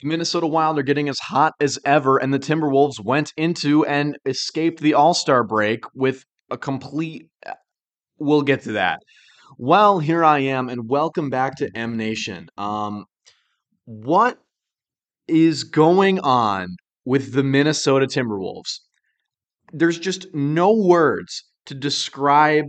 The Minnesota Wild are getting as hot as ever, and the Timberwolves went into and escaped the All-Star break with a complete... We'll get to that. Well, here I am, and welcome back to M Nation. What is going on with the Minnesota Timberwolves? There's just no words to describe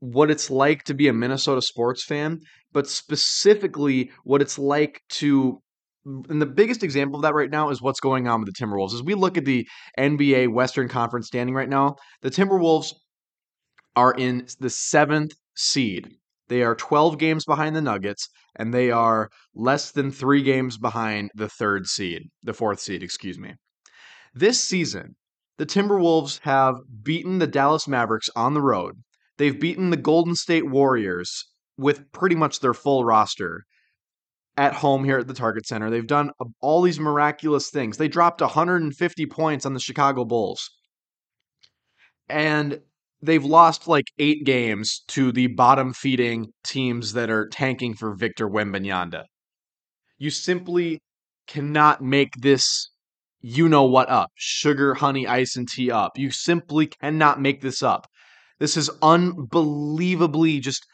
what it's like to be a Minnesota sports fan, but specifically what it's like to... And the biggest example of that right now is what's going on with the Timberwolves. As we look at the NBA Western Conference standing right now, the Timberwolves are in the 7th seed. They are 12 games behind the Nuggets, and they are less than 3 games behind the 4th seed, excuse me. This season, the Timberwolves have beaten the Dallas Mavericks on the road. They've beaten the Golden State Warriors with pretty much their full roster at home here at the Target Center. They've done all these miraculous things. They dropped 150 points on the Chicago Bulls. And they've lost like 8 games to the bottom-feeding teams that are tanking for Victor Wembanyama. You simply cannot make this you-know-what up. Sugar, honey, ice, and tea up. You simply cannot make this up. This is unbelievably just...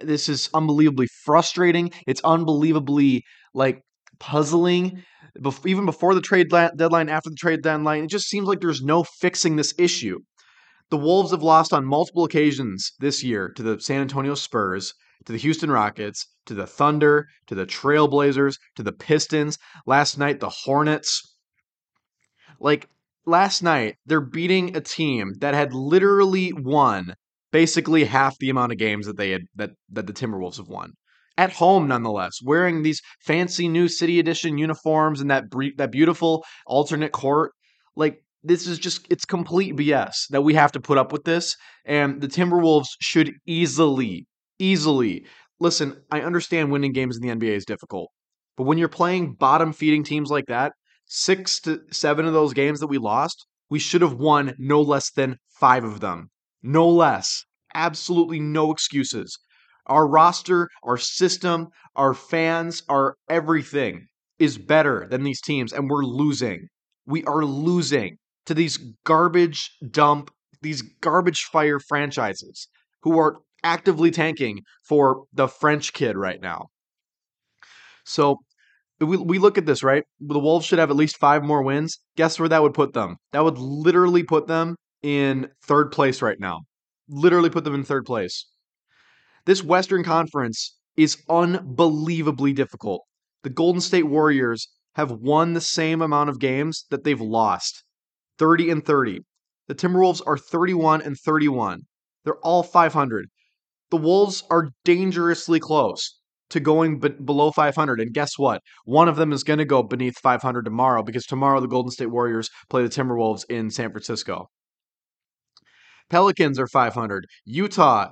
This is unbelievably frustrating. It's unbelievably, like, puzzling. Even before the trade deadline, after the trade deadline, it just seems like there's no fixing this issue. The Wolves have lost on multiple occasions this year to the San Antonio Spurs, to the Houston Rockets, to the Thunder, to the Trailblazers, to the Pistons. Last night, the Hornets. Like, last night, they're beating a team that had literally won basically half the amount of games that they had that the Timberwolves have won at home, nonetheless, wearing these fancy new City Edition uniforms and that beautiful alternate court. Like, this is just, it's complete BS that we have to put up with this. And the Timberwolves should easily listen. I understand winning games in the NBA is difficult, but when you're playing bottom feeding teams like that, 6 to 7 of those games that we lost, we should have won no less than 5 of them. No less. Absolutely no excuses. Our roster, our system, our fans, our everything is better than these teams, and we're losing. We are losing to these garbage dump, these garbage fire franchises who are actively tanking for the French kid right now. So we look at this, right? The Wolves should have at least 5 more wins. Guess where that would put them? That would literally put them in 3rd place right now. Literally put them in 3rd place. This Western Conference is unbelievably difficult. The Golden State Warriors have won the same amount of games that they've lost. 30 and 30. The Timberwolves are 31 and 31. They're all 500. The Wolves are dangerously close to going below 500. And guess what? One of them is going to go beneath 500 tomorrow, because tomorrow the Golden State Warriors play the Timberwolves in San Francisco. Pelicans are 500. Utah,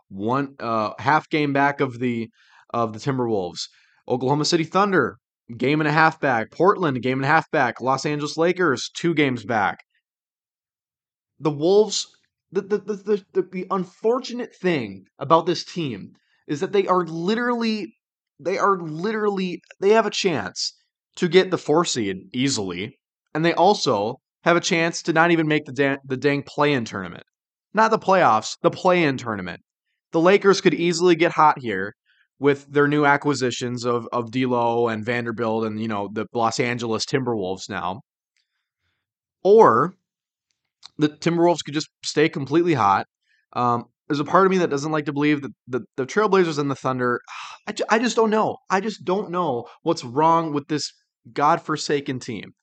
half game back of the Timberwolves. Oklahoma City Thunder, game and a half back. Portland, game and a half back. Los Angeles Lakers, 2 games back. The Wolves, the unfortunate thing about this team is that they have a chance to get the 4 seed easily, and they also have a chance to not even make the dang play-in tournament. Not the playoffs, the play-in tournament. The Lakers could easily get hot here with their new acquisitions of D'Lo and Vanderbilt and, the Los Angeles Timberwolves now. Or the Timberwolves could just stay completely hot. There's a part of me that doesn't like to believe that the Trailblazers and the Thunder, I just don't know. I just don't know what's wrong with this godforsaken team.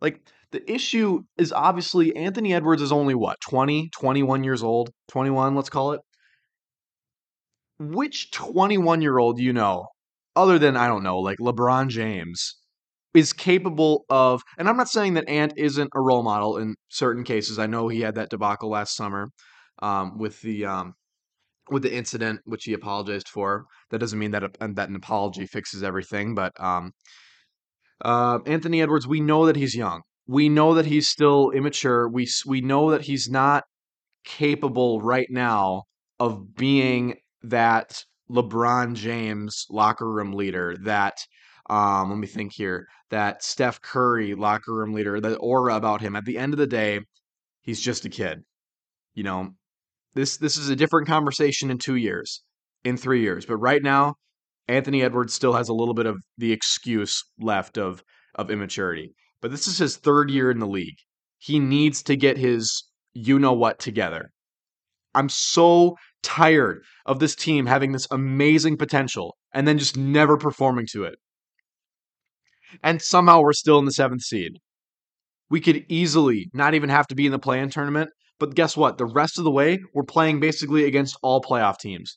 Like, the issue is obviously Anthony Edwards is only, 21 years old? 21, let's call it. Which 21-year-old other than, I don't know, like LeBron James, is capable of... And I'm not saying that Ant isn't a role model in certain cases. I know he had that debacle last summer with the incident, which he apologized for. That doesn't mean that an apology fixes everything, but Anthony Edwards, we know that he's young. We know that he's still immature. We know that he's not capable right now of being that LeBron James locker room leader, that let me think here, that Steph Curry locker room leader, the aura about him. At the end of the day, he's just a kid. You know, this is a different conversation in 2 years, in 3 years. But right now, Anthony Edwards still has a little bit of the excuse left of immaturity. But this is his third year in the league. He needs to get his you-know-what together. I'm so tired of this team having this amazing potential and then just never performing to it. And somehow we're still in the 7th seed. We could easily not even have to be in the play-in tournament, but guess what? The rest of the way, we're playing basically against all playoff teams.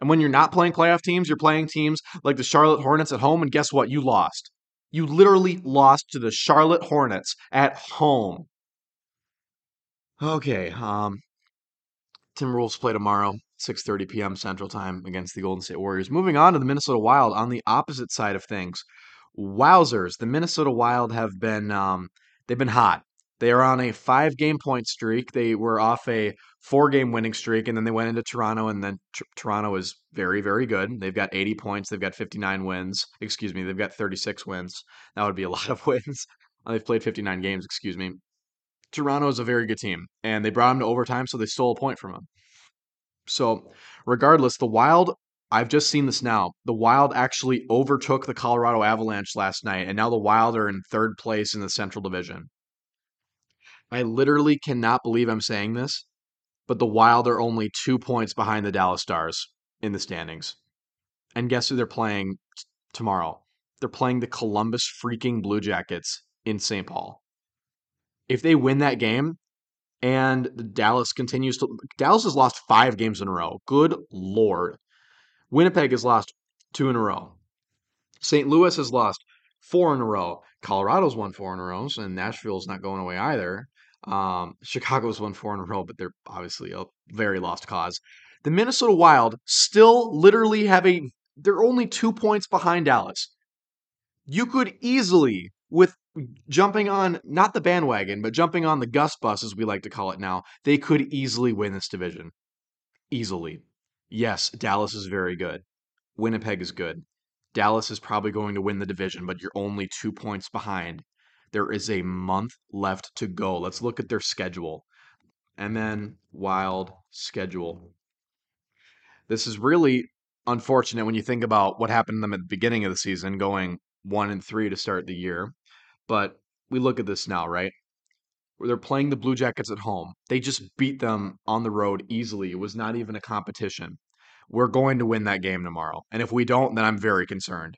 And when you're not playing playoff teams, you're playing teams like the Charlotte Hornets at home, and guess what? You lost. You literally lost to the Charlotte Hornets at home. Okay, Timberwolves play tomorrow, 6:30 p.m. Central Time against the Golden State Warriors. Moving on to the Minnesota Wild on the opposite side of things. Wowzers, the Minnesota Wild have been they've been hot. They are on a 5-game point streak. They were off a 4-game winning streak, and then they went into Toronto, and then Toronto is very, very good. They've got 80 points. They've got 59 wins. Excuse me, they've got 36 wins. That would be a lot of wins. They've played 59 games, excuse me. Toronto is a very good team, and they brought him to overtime, so they stole a point from him. So regardless, the Wild, I've just seen this now. The Wild actually overtook the Colorado Avalanche last night, and now the Wild are in third place in the Central Division. I literally cannot believe I'm saying this, but the Wild are only 2 points behind the Dallas Stars in the standings. And guess who they're playing tomorrow? They're playing the Columbus freaking Blue Jackets in St. Paul. If they win that game and Dallas continues to... Dallas has lost 5 games in a row. Good Lord. Winnipeg has lost 2 in a row. St. Louis has lost 4 in a row. Colorado's won 4 in a row, and Nashville's not going away either. Chicago's won 4 in a row, but they're obviously a very lost cause. The Minnesota Wild still literally have a... They're only 2 points behind Dallas. You could easily, with jumping on, not the bandwagon, but jumping on the Gus bus, as we like to call it now, they could easily win this division. Easily. Yes, Dallas is very good. Winnipeg is good. Dallas is probably going to win the division, but you're only 2 points behind. There is a month left to go. Let's look at their schedule. And then Wild schedule. This is really unfortunate when you think about what happened to them at the beginning of the season, going 1-3 to start the year. But we look at this now, right? Where they're playing the Blue Jackets at home. They just beat them on the road easily. It was not even a competition. We're going to win that game tomorrow. And if we don't, then I'm very concerned.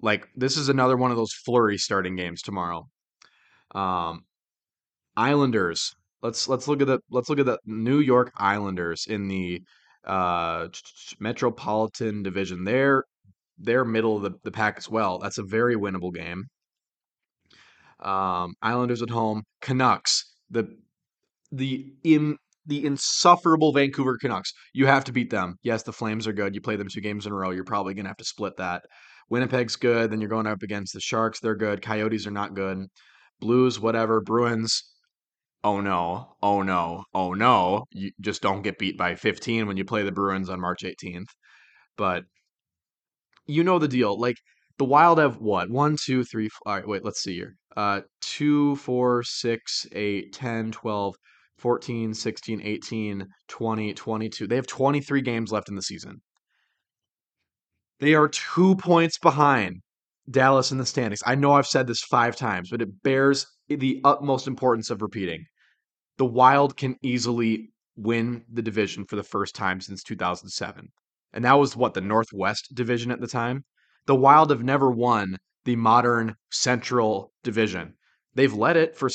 Like, this is another one of those flurry starting games tomorrow. Islanders. Let's look at the New York Islanders in the Metropolitan Division. They're middle of the pack as well. That's a very winnable game. Islanders at home, Canucks, the insufferable Vancouver Canucks. You have to beat them. Yes, the Flames are good. You play them 2 games in a row. You're probably going to have to split that. Winnipeg's good. Then you're going up against the Sharks. They're good. Coyotes are not good. Blues, whatever. Bruins. Oh, no. Oh, no. Oh, no. You just don't get beat by 15 when you play the Bruins on March 18th. But you know the deal. Like, the Wild have what? 1, 2, 3, 4. All right, wait, let's see here. 2, 4, 6, 8, 10, 12, 14, 16, 18, 20, 22. They have 23 games left in the season. They are 2 points behind Dallas in the standings. I know I've said this 5 times, but it bears the utmost importance of repeating. The Wild can easily win the division for the first time since 2007. And that was, what, the Northwest Division at the time? The Wild have never won the modern Central Division. They've led it for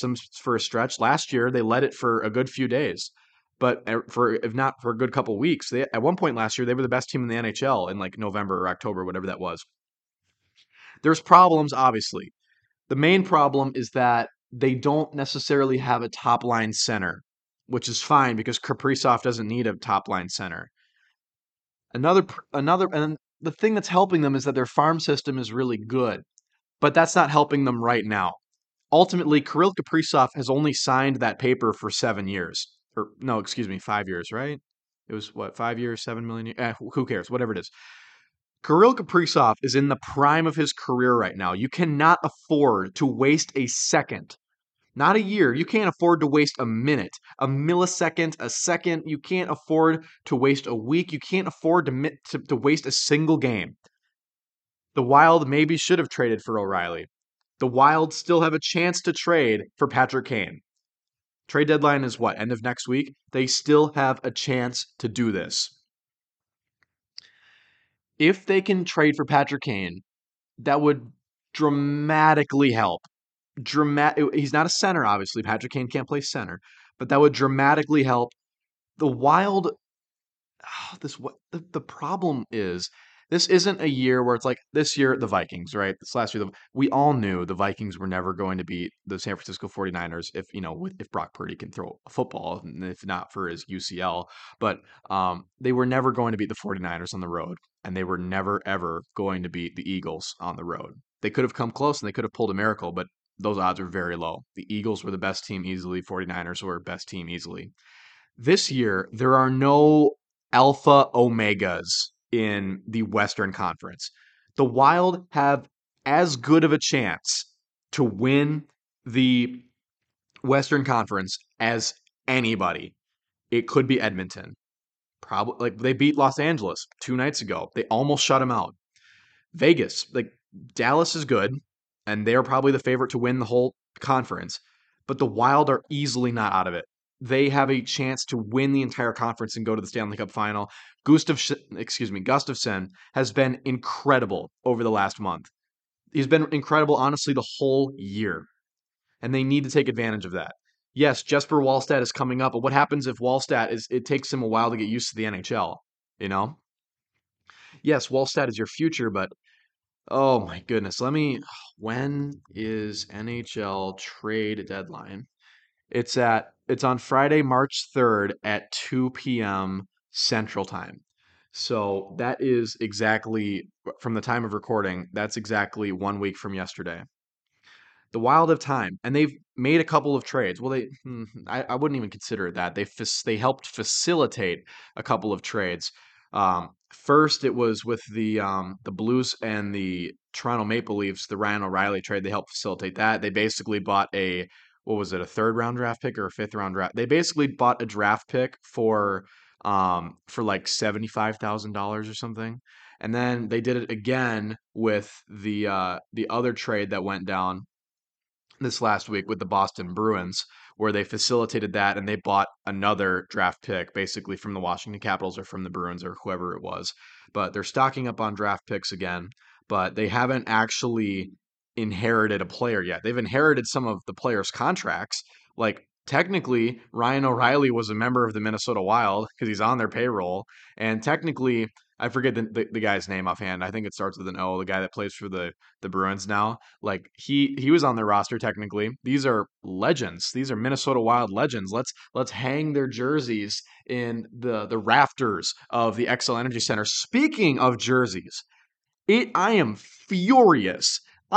a stretch. Last year, they led it for a good few days, but if not for a good couple weeks. At one point last year, they were the best team in the NHL in like November or October, whatever that was. There's problems, obviously. The main problem is that they don't necessarily have a top-line center, which is fine because Kaprizov doesn't need a top-line center. And the thing that's helping them is that their farm system is really good, but that's not helping them right now. Ultimately, Kirill Kaprizov has only signed that paper for 7 years. Or, no, excuse me, 5 years, right? It was, what, 5 years, $7 million? Who cares? Whatever it is. Kirill Kaprizov is in the prime of his career right now. You cannot afford to waste a second. Not a year. You can't afford to waste a minute, a millisecond, a second. You can't afford to waste a week. You can't afford to waste a single game. The Wild maybe should have traded for O'Reilly. The Wild still have a chance to trade for Patrick Kane. Trade deadline is what, end of next week? They still have a chance to do this. If they can trade for Patrick Kane, that would dramatically help. He's not a center, obviously. Patrick Kane can't play center, but that would dramatically help. The Wild, the problem is, this isn't a year where it's like this year, the Vikings, right? This last year, we all knew the Vikings were never going to beat the San Francisco 49ers if Brock Purdy can throw a football, if not for his UCL. But they were never going to beat the 49ers on the road, and they were never, ever going to beat the Eagles on the road. They could have come close, and they could have pulled a miracle, but those odds are very low. The Eagles were the best team easily. 49ers were best team easily. This year, there are no alpha omegas in the Western Conference. The Wild have as good of a chance to win the Western Conference as anybody. It could be Edmonton. Probably, like, they beat Los Angeles 2 nights ago. They almost shut them out. Vegas, like, Dallas is good, and they're probably the favorite to win the whole conference, but the Wild are easily not out of it. They have a chance to win the entire conference and go to the Stanley Cup final. Gustafson has been incredible over the last month. He's been incredible, honestly, the whole year. And they need to take advantage of that. Yes, Jesper Wallstadt is coming up, but what happens if Wallstadt it takes him a while to get used to the NHL, you know? Yes, Wallstadt is your future, but oh my goodness, when is NHL trade deadline? It's on Friday, March 3rd at 2 p.m. Central Time. So that is exactly, from the time of recording, that's exactly 1 week from yesterday. The Wild have time, and they've made a couple of trades. Well, I wouldn't even consider it that. They helped facilitate a couple of trades. First, it was with the Blues and the Toronto Maple Leafs, the Ryan O'Reilly trade. They helped facilitate that. They basically bought a 3rd round draft pick or a 5th round draft? They basically bought a draft pick for like $75,000 or something. And then they did it again with the other trade that went down this last week with the Boston Bruins, where they facilitated that and they bought another draft pick basically from the Washington Capitals or from the Bruins or whoever it was. But they're stocking up on draft picks again, but they haven't actually inherited a player yet. They've inherited some of the players' contracts. Like, technically, Ryan O'Reilly was a member of the Minnesota Wild because he's on their payroll. And technically, I forget the guy's name offhand. I think it starts with an O, the guy that plays for the Bruins now. Like, he was on their roster technically. These are legends. These are Minnesota Wild legends. Let's hang their jerseys in the rafters of the Xcel Energy Center. Speaking of jerseys, I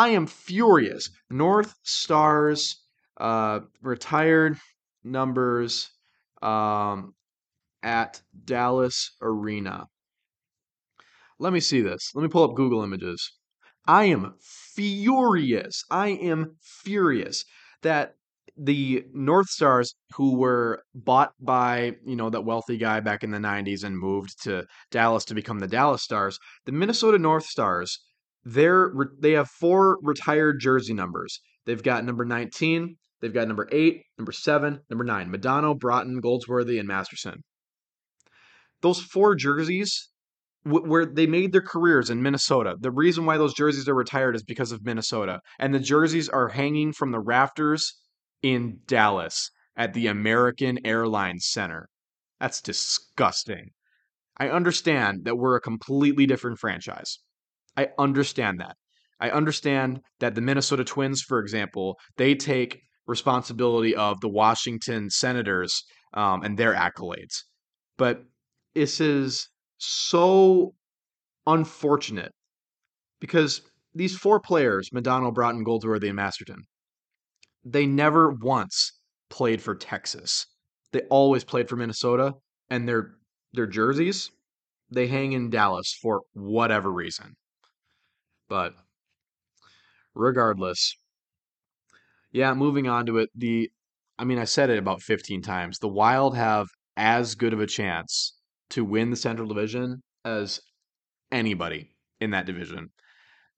am furious. North Stars retired numbers at Dallas Arena. Let me see this. Let me pull up Google Images. I am furious. That the North Stars, who were bought by, that wealthy guy back in the 90s and moved to Dallas to become the Dallas Stars, the Minnesota North Stars, they have 4 retired jersey numbers. They've got number 19, they've got number 8, number 7, number 9. Madonna, Broughton, Goldsworthy, and Masterson. Those 4 jerseys where they made their careers in Minnesota. The reason why those jerseys are retired is because of Minnesota. And the jerseys are hanging from the rafters in Dallas at the American Airlines Center. That's disgusting. I understand that we're a completely different franchise. I understand that. I understand that the Minnesota Twins, for example, they take responsibility of the Washington Senators and their accolades. But this is so unfortunate because these 4 players, Madonna, Broughton, Goldsworthy, and Masterton, they never once played for Texas. They always played for Minnesota, and their jerseys they hang in Dallas for whatever reason. But regardless, yeah, moving on to it. I said it about 15 times. The Wild have as good of a chance to win the Central Division as anybody in that division.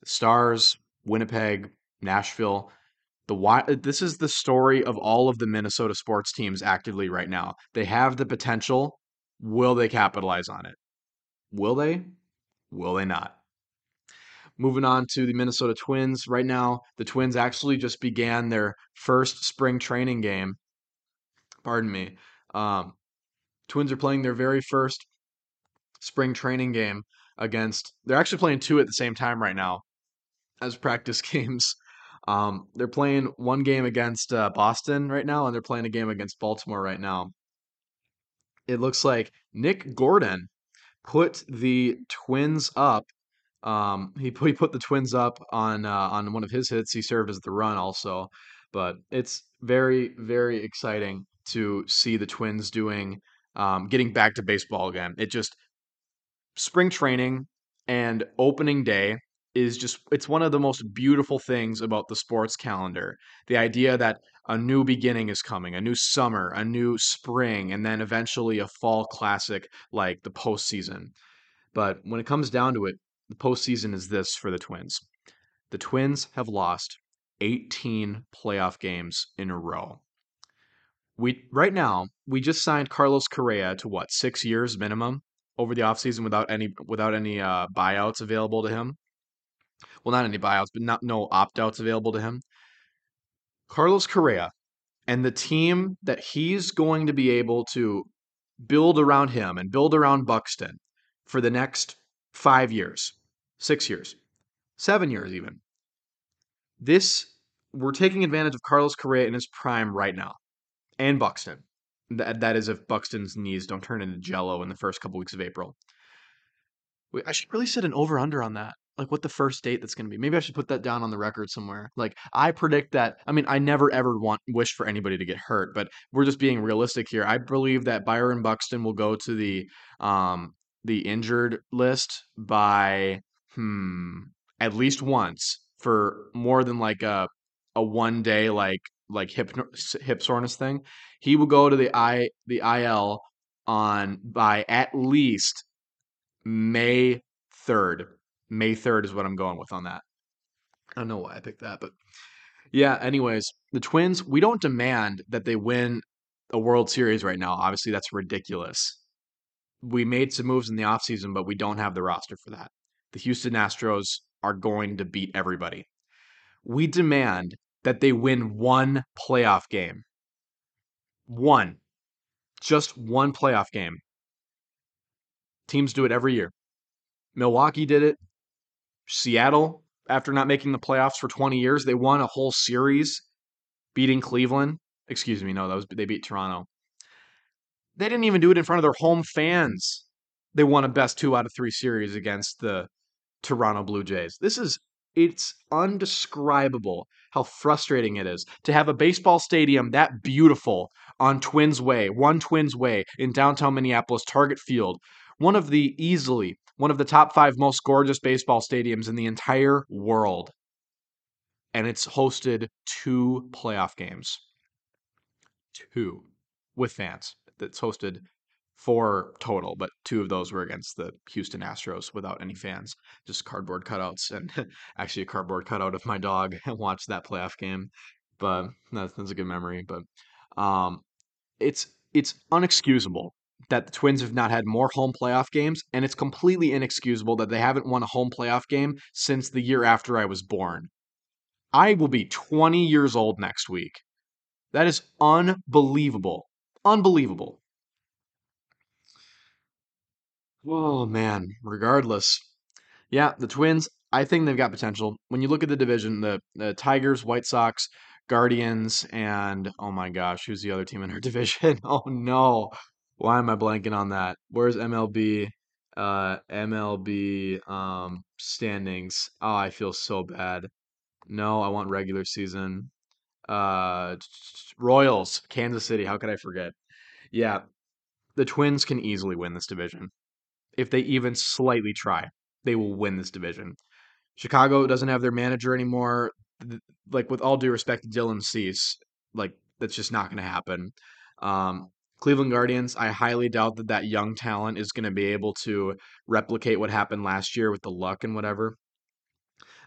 The Stars, Winnipeg, Nashville. This is the story of all of the Minnesota sports teams actively right now. They have the potential. Will they capitalize on it? Will they? Will they not? Moving on to the Minnesota Twins. Right now, the Twins actually just began their first spring training game. Pardon me. Twins are playing their very first spring training game against... They're actually playing two at the same time right now as practice games. They're playing one game against Boston right now, and they're playing a game against Baltimore right now. It looks like Nick Gordon put the Twins up. He put the Twins up on one of his hits. He served as the run also. But it's very, very exciting to see the Twins getting back to baseball again. Spring training and opening day it's one of the most beautiful things about the sports calendar. The idea that a new beginning is coming, a new summer, a new spring, and then eventually a fall classic like the postseason. But when it comes down to it, the postseason is this for the Twins. The Twins have lost 18 playoff games in a row. Right now, we just signed Carlos Correa to 6 years minimum over the offseason without any buyouts available to him. Well, not any buyouts, but no opt-outs available to him. Carlos Correa and the team that he's going to be able to build around him and build around Buxton for the next 5 years, 6 years, 7 years even. We're taking advantage of Carlos Correa in his prime right now and Buxton. That is if Buxton's knees don't turn into jello in the first couple weeks of April. I should really set an over-under on that. Like what the first date that's going to be. Maybe I should put that down on the record somewhere. I predict that. I never ever wish for anybody to get hurt, but we're just being realistic here. I believe that Byron Buxton will go to the injured list by at least once for more than a 1 day hip soreness thing. He will go to the IL by at least May 3rd. May 3rd is what I'm going with on that. I don't know why I picked that, but yeah, anyways, the Twins, we don't demand that they win a World Series right now. Obviously, that's ridiculous. We made some moves in the offseason, but we don't have the roster for that. The Houston Astros are going to beat everybody. We demand that they win one playoff game. One. Just one playoff game. Teams do it every year. Milwaukee did it. Seattle, after not making the playoffs for 20 years, they won a whole series, beating Cleveland. Excuse me, no, they beat Toronto. They didn't even do it in front of their home fans. They won a best 2 out of 3 series against the Toronto Blue Jays. It's indescribable how frustrating it is to have a baseball stadium that beautiful on Twins Way, one Twins Way in downtown Minneapolis, Target Field, one of the top 5 most gorgeous baseball stadiums in the entire world. And it's hosted 2 playoff games. 2 with fans. That's hosted 4 total, but 2 of those were against the Houston Astros without any fans. Just cardboard cutouts, and actually a cardboard cutout of my dog watched that playoff game. But that's a good memory. But it's unexcusable that the Twins have not had more home playoff games, and it's completely inexcusable that they haven't won a home playoff game since the year after I was born. I will be 20 years old next week. That is unbelievable. Unbelievable. Oh, man. Regardless. Yeah, the Twins, I think they've got potential. When you look at the division, the Tigers, White Sox, Guardians, and oh my gosh, who's the other team in our division? Oh, no. Why am I blanking on that? Where's MLB? MLB standings. Oh, I feel so bad. No, I want regular season. Royals, Kansas City. How could I forget? Yeah, the Twins can easily win this division. If they even slightly try, they will win this division. Chicago doesn't have their manager anymore. Like, with all due respect to Dylan Cease, like, that's just not going to happen. Cleveland Guardians, I highly doubt that that young talent is going to be able to replicate what happened last year with the luck and whatever.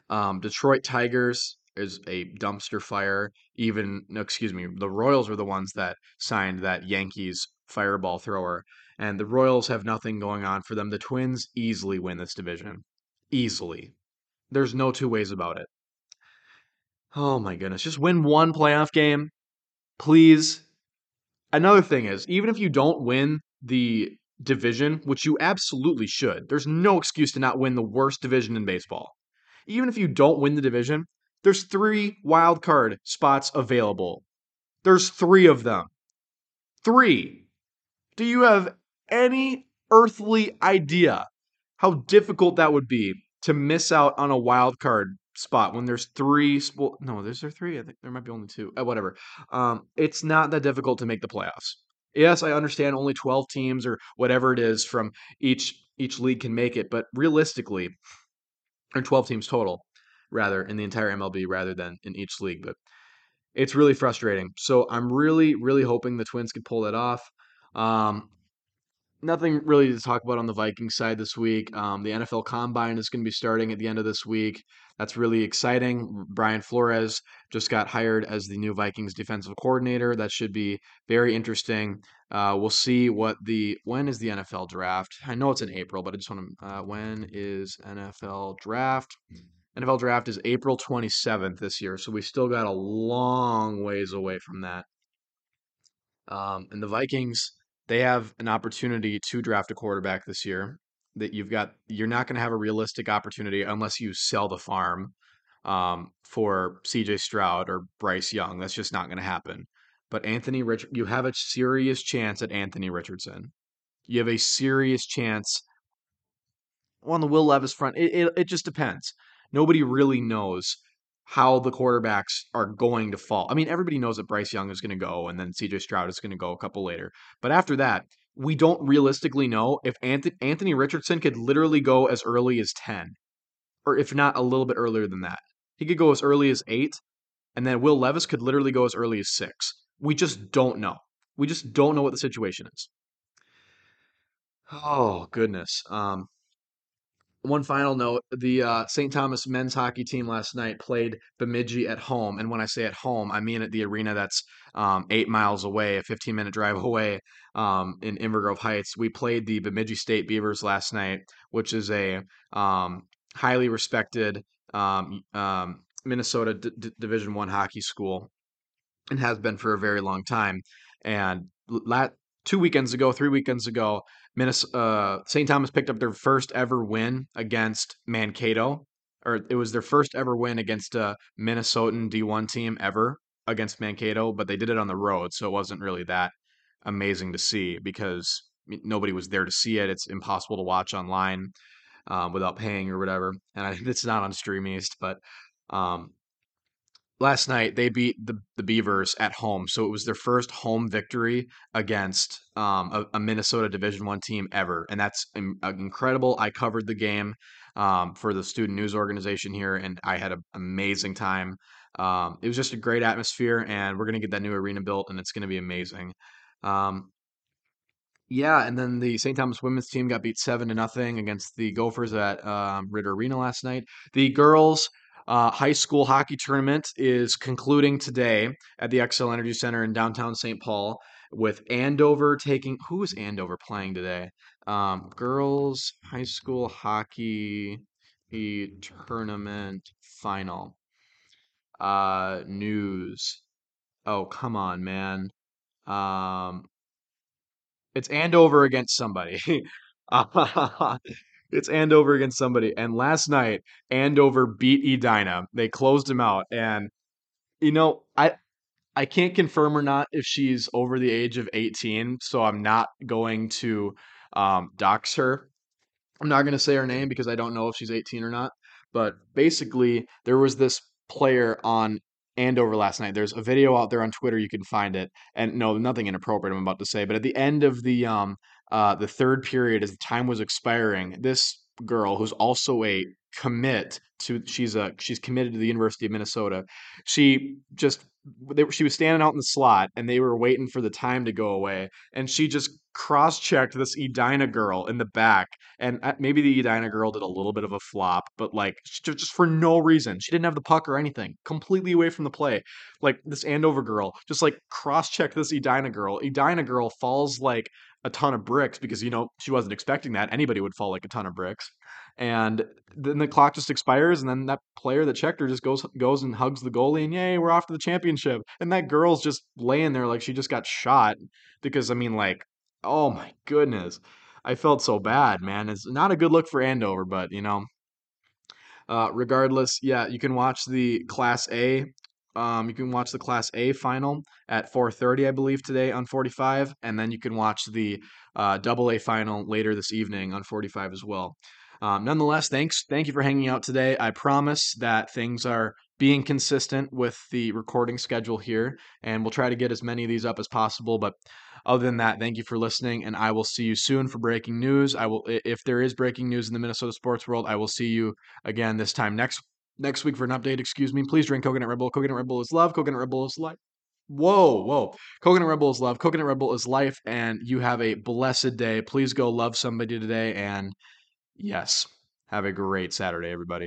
Detroit Tigers is a dumpster fire. The Royals were the ones that signed that Yankees fireball thrower, and the Royals have nothing going on for them. The Twins easily win this division. Easily. There's no two ways about it. Oh my goodness. Just win one playoff game, please. Another thing is, even if you don't win the division, which you absolutely should, there's no excuse to not win the worst division in baseball. Even if you don't win the division, there's 3 wild card spots available. There's 3 of them. 3. Do you have any earthly idea how difficult that would be to miss out on a wild card spot when there's 3? No, is there 3? I think there might be only 2. Whatever. It's not that difficult to make the playoffs. Yes, I understand only 12 teams or whatever it is from each league can make it, but realistically, or 12 teams total, rather, in the entire MLB rather than in each league. But it's really frustrating. So I'm really, really hoping the Twins could pull that off. Nothing really to talk about on the Vikings side this week. The NFL Combine is going to be starting at the end of this week. That's really exciting. Brian Flores just got hired as the new Vikings defensive coordinator. That should be very interesting. We'll see when is the NFL draft? I know it's in April, but I just want to, when is NFL draft? NFL draft is April 27th this year, so we still got a long ways away from that. And the Vikings, they have an opportunity to draft a quarterback this year that you're not going to have a realistic opportunity unless you sell the farm for C.J. Stroud or Bryce Young. That's just not going to happen. But you have a serious chance at Anthony Richardson. You have a serious chance on the Will Levis front. It just depends. Nobody really knows how the quarterbacks are going to fall. I mean, everybody knows that Bryce Young is going to go, and then C.J. Stroud is going to go a couple later. But after that, we don't realistically know if Anthony Richardson could literally go as early as 10, or if not a little bit earlier than that. He could go as early as 8, and then Will Levis could literally go as early as 6. We just don't know. We just don't know what the situation is. Oh, goodness. One final note, the St. Thomas men's hockey team last night played Bemidji at home. And when I say at home, I mean at the arena that's 8 miles away, a 15-minute drive away in Invergrove Heights. We played the Bemidji State Beavers last night, which is a highly respected Minnesota Division I hockey school and has been for a very long time. And 3 weekends ago, St. Thomas picked up their first ever win against Mankato, or it was their first ever win against a Minnesotan D1 team ever against Mankato, but they did it on the road, so it wasn't really that amazing to see because nobody was there to see it. It's impossible to watch online without paying or whatever, and it's not on Stream East, but last night, they beat the Beavers at home, so it was their first home victory against a Minnesota Division I team ever, and that's incredible. I covered the game for the student news organization here, and I had an amazing time. It was just a great atmosphere, and we're going to get that new arena built, and it's going to be amazing. And then the St. Thomas women's team got beat 7-0 against the Gophers at Ritter Arena last night. The girls' high school hockey tournament is concluding today at the XL Energy Center in downtown St. Paul with Andover taking... Who is Andover playing today? Girls high school hockey tournament final. News. Oh, come on, man. It's Andover against somebody. It's Andover against somebody. And last night, Andover beat Edina. They closed them out. And, I can't confirm or not if she's over the age of 18, so I'm not going to dox her. I'm not going to say her name because I don't know if she's 18 or not. But basically, there was this player on Andover last night. There's a video out there on Twitter. You can find it. And no, nothing inappropriate I'm about to say. But at the end of the third period, as the time was expiring, this girl, who's also a commit to, she's committed to the University of Minnesota. She was standing out in the slot, and they were waiting for the time to go away. And she just cross-checked this Edina girl in the back. And maybe the Edina girl did a little bit of a flop, but like just for no reason. She didn't have the puck or anything. Completely away from the play. Like this Andover girl just like cross-checked this Edina girl. Edina girl falls like a ton of bricks because, you know, she wasn't expecting that. Anybody would fall like a ton of bricks. And then the clock just expires, and then that player that checked her just goes and hugs the goalie, and yay, we're off to the championship. And that girl's just laying there like she just got shot because, I mean, like, oh my goodness. I felt so bad, man. It's not a good look for Andover, but, you know, regardless, yeah, you can watch the Class A. You can watch the Class A final at 4:30, I believe, today on 45, and then you can watch the Double A final later this evening on 45 as well. Nonetheless, thank you for hanging out today. I promise that things are being consistent with the recording schedule here, and we'll try to get as many of these up as possible. But other than that, thank you for listening, and I will see you soon for breaking news. If there is breaking news in the Minnesota sports world, I will see you again this time next week for an update, excuse me. Please drink Coconut Rebel. Coconut Rebel is love. Coconut Rebel is life. Whoa. Coconut Rebel is love. Coconut Rebel is life. And you have a blessed day. Please go love somebody today. And yes, have a great Saturday, everybody.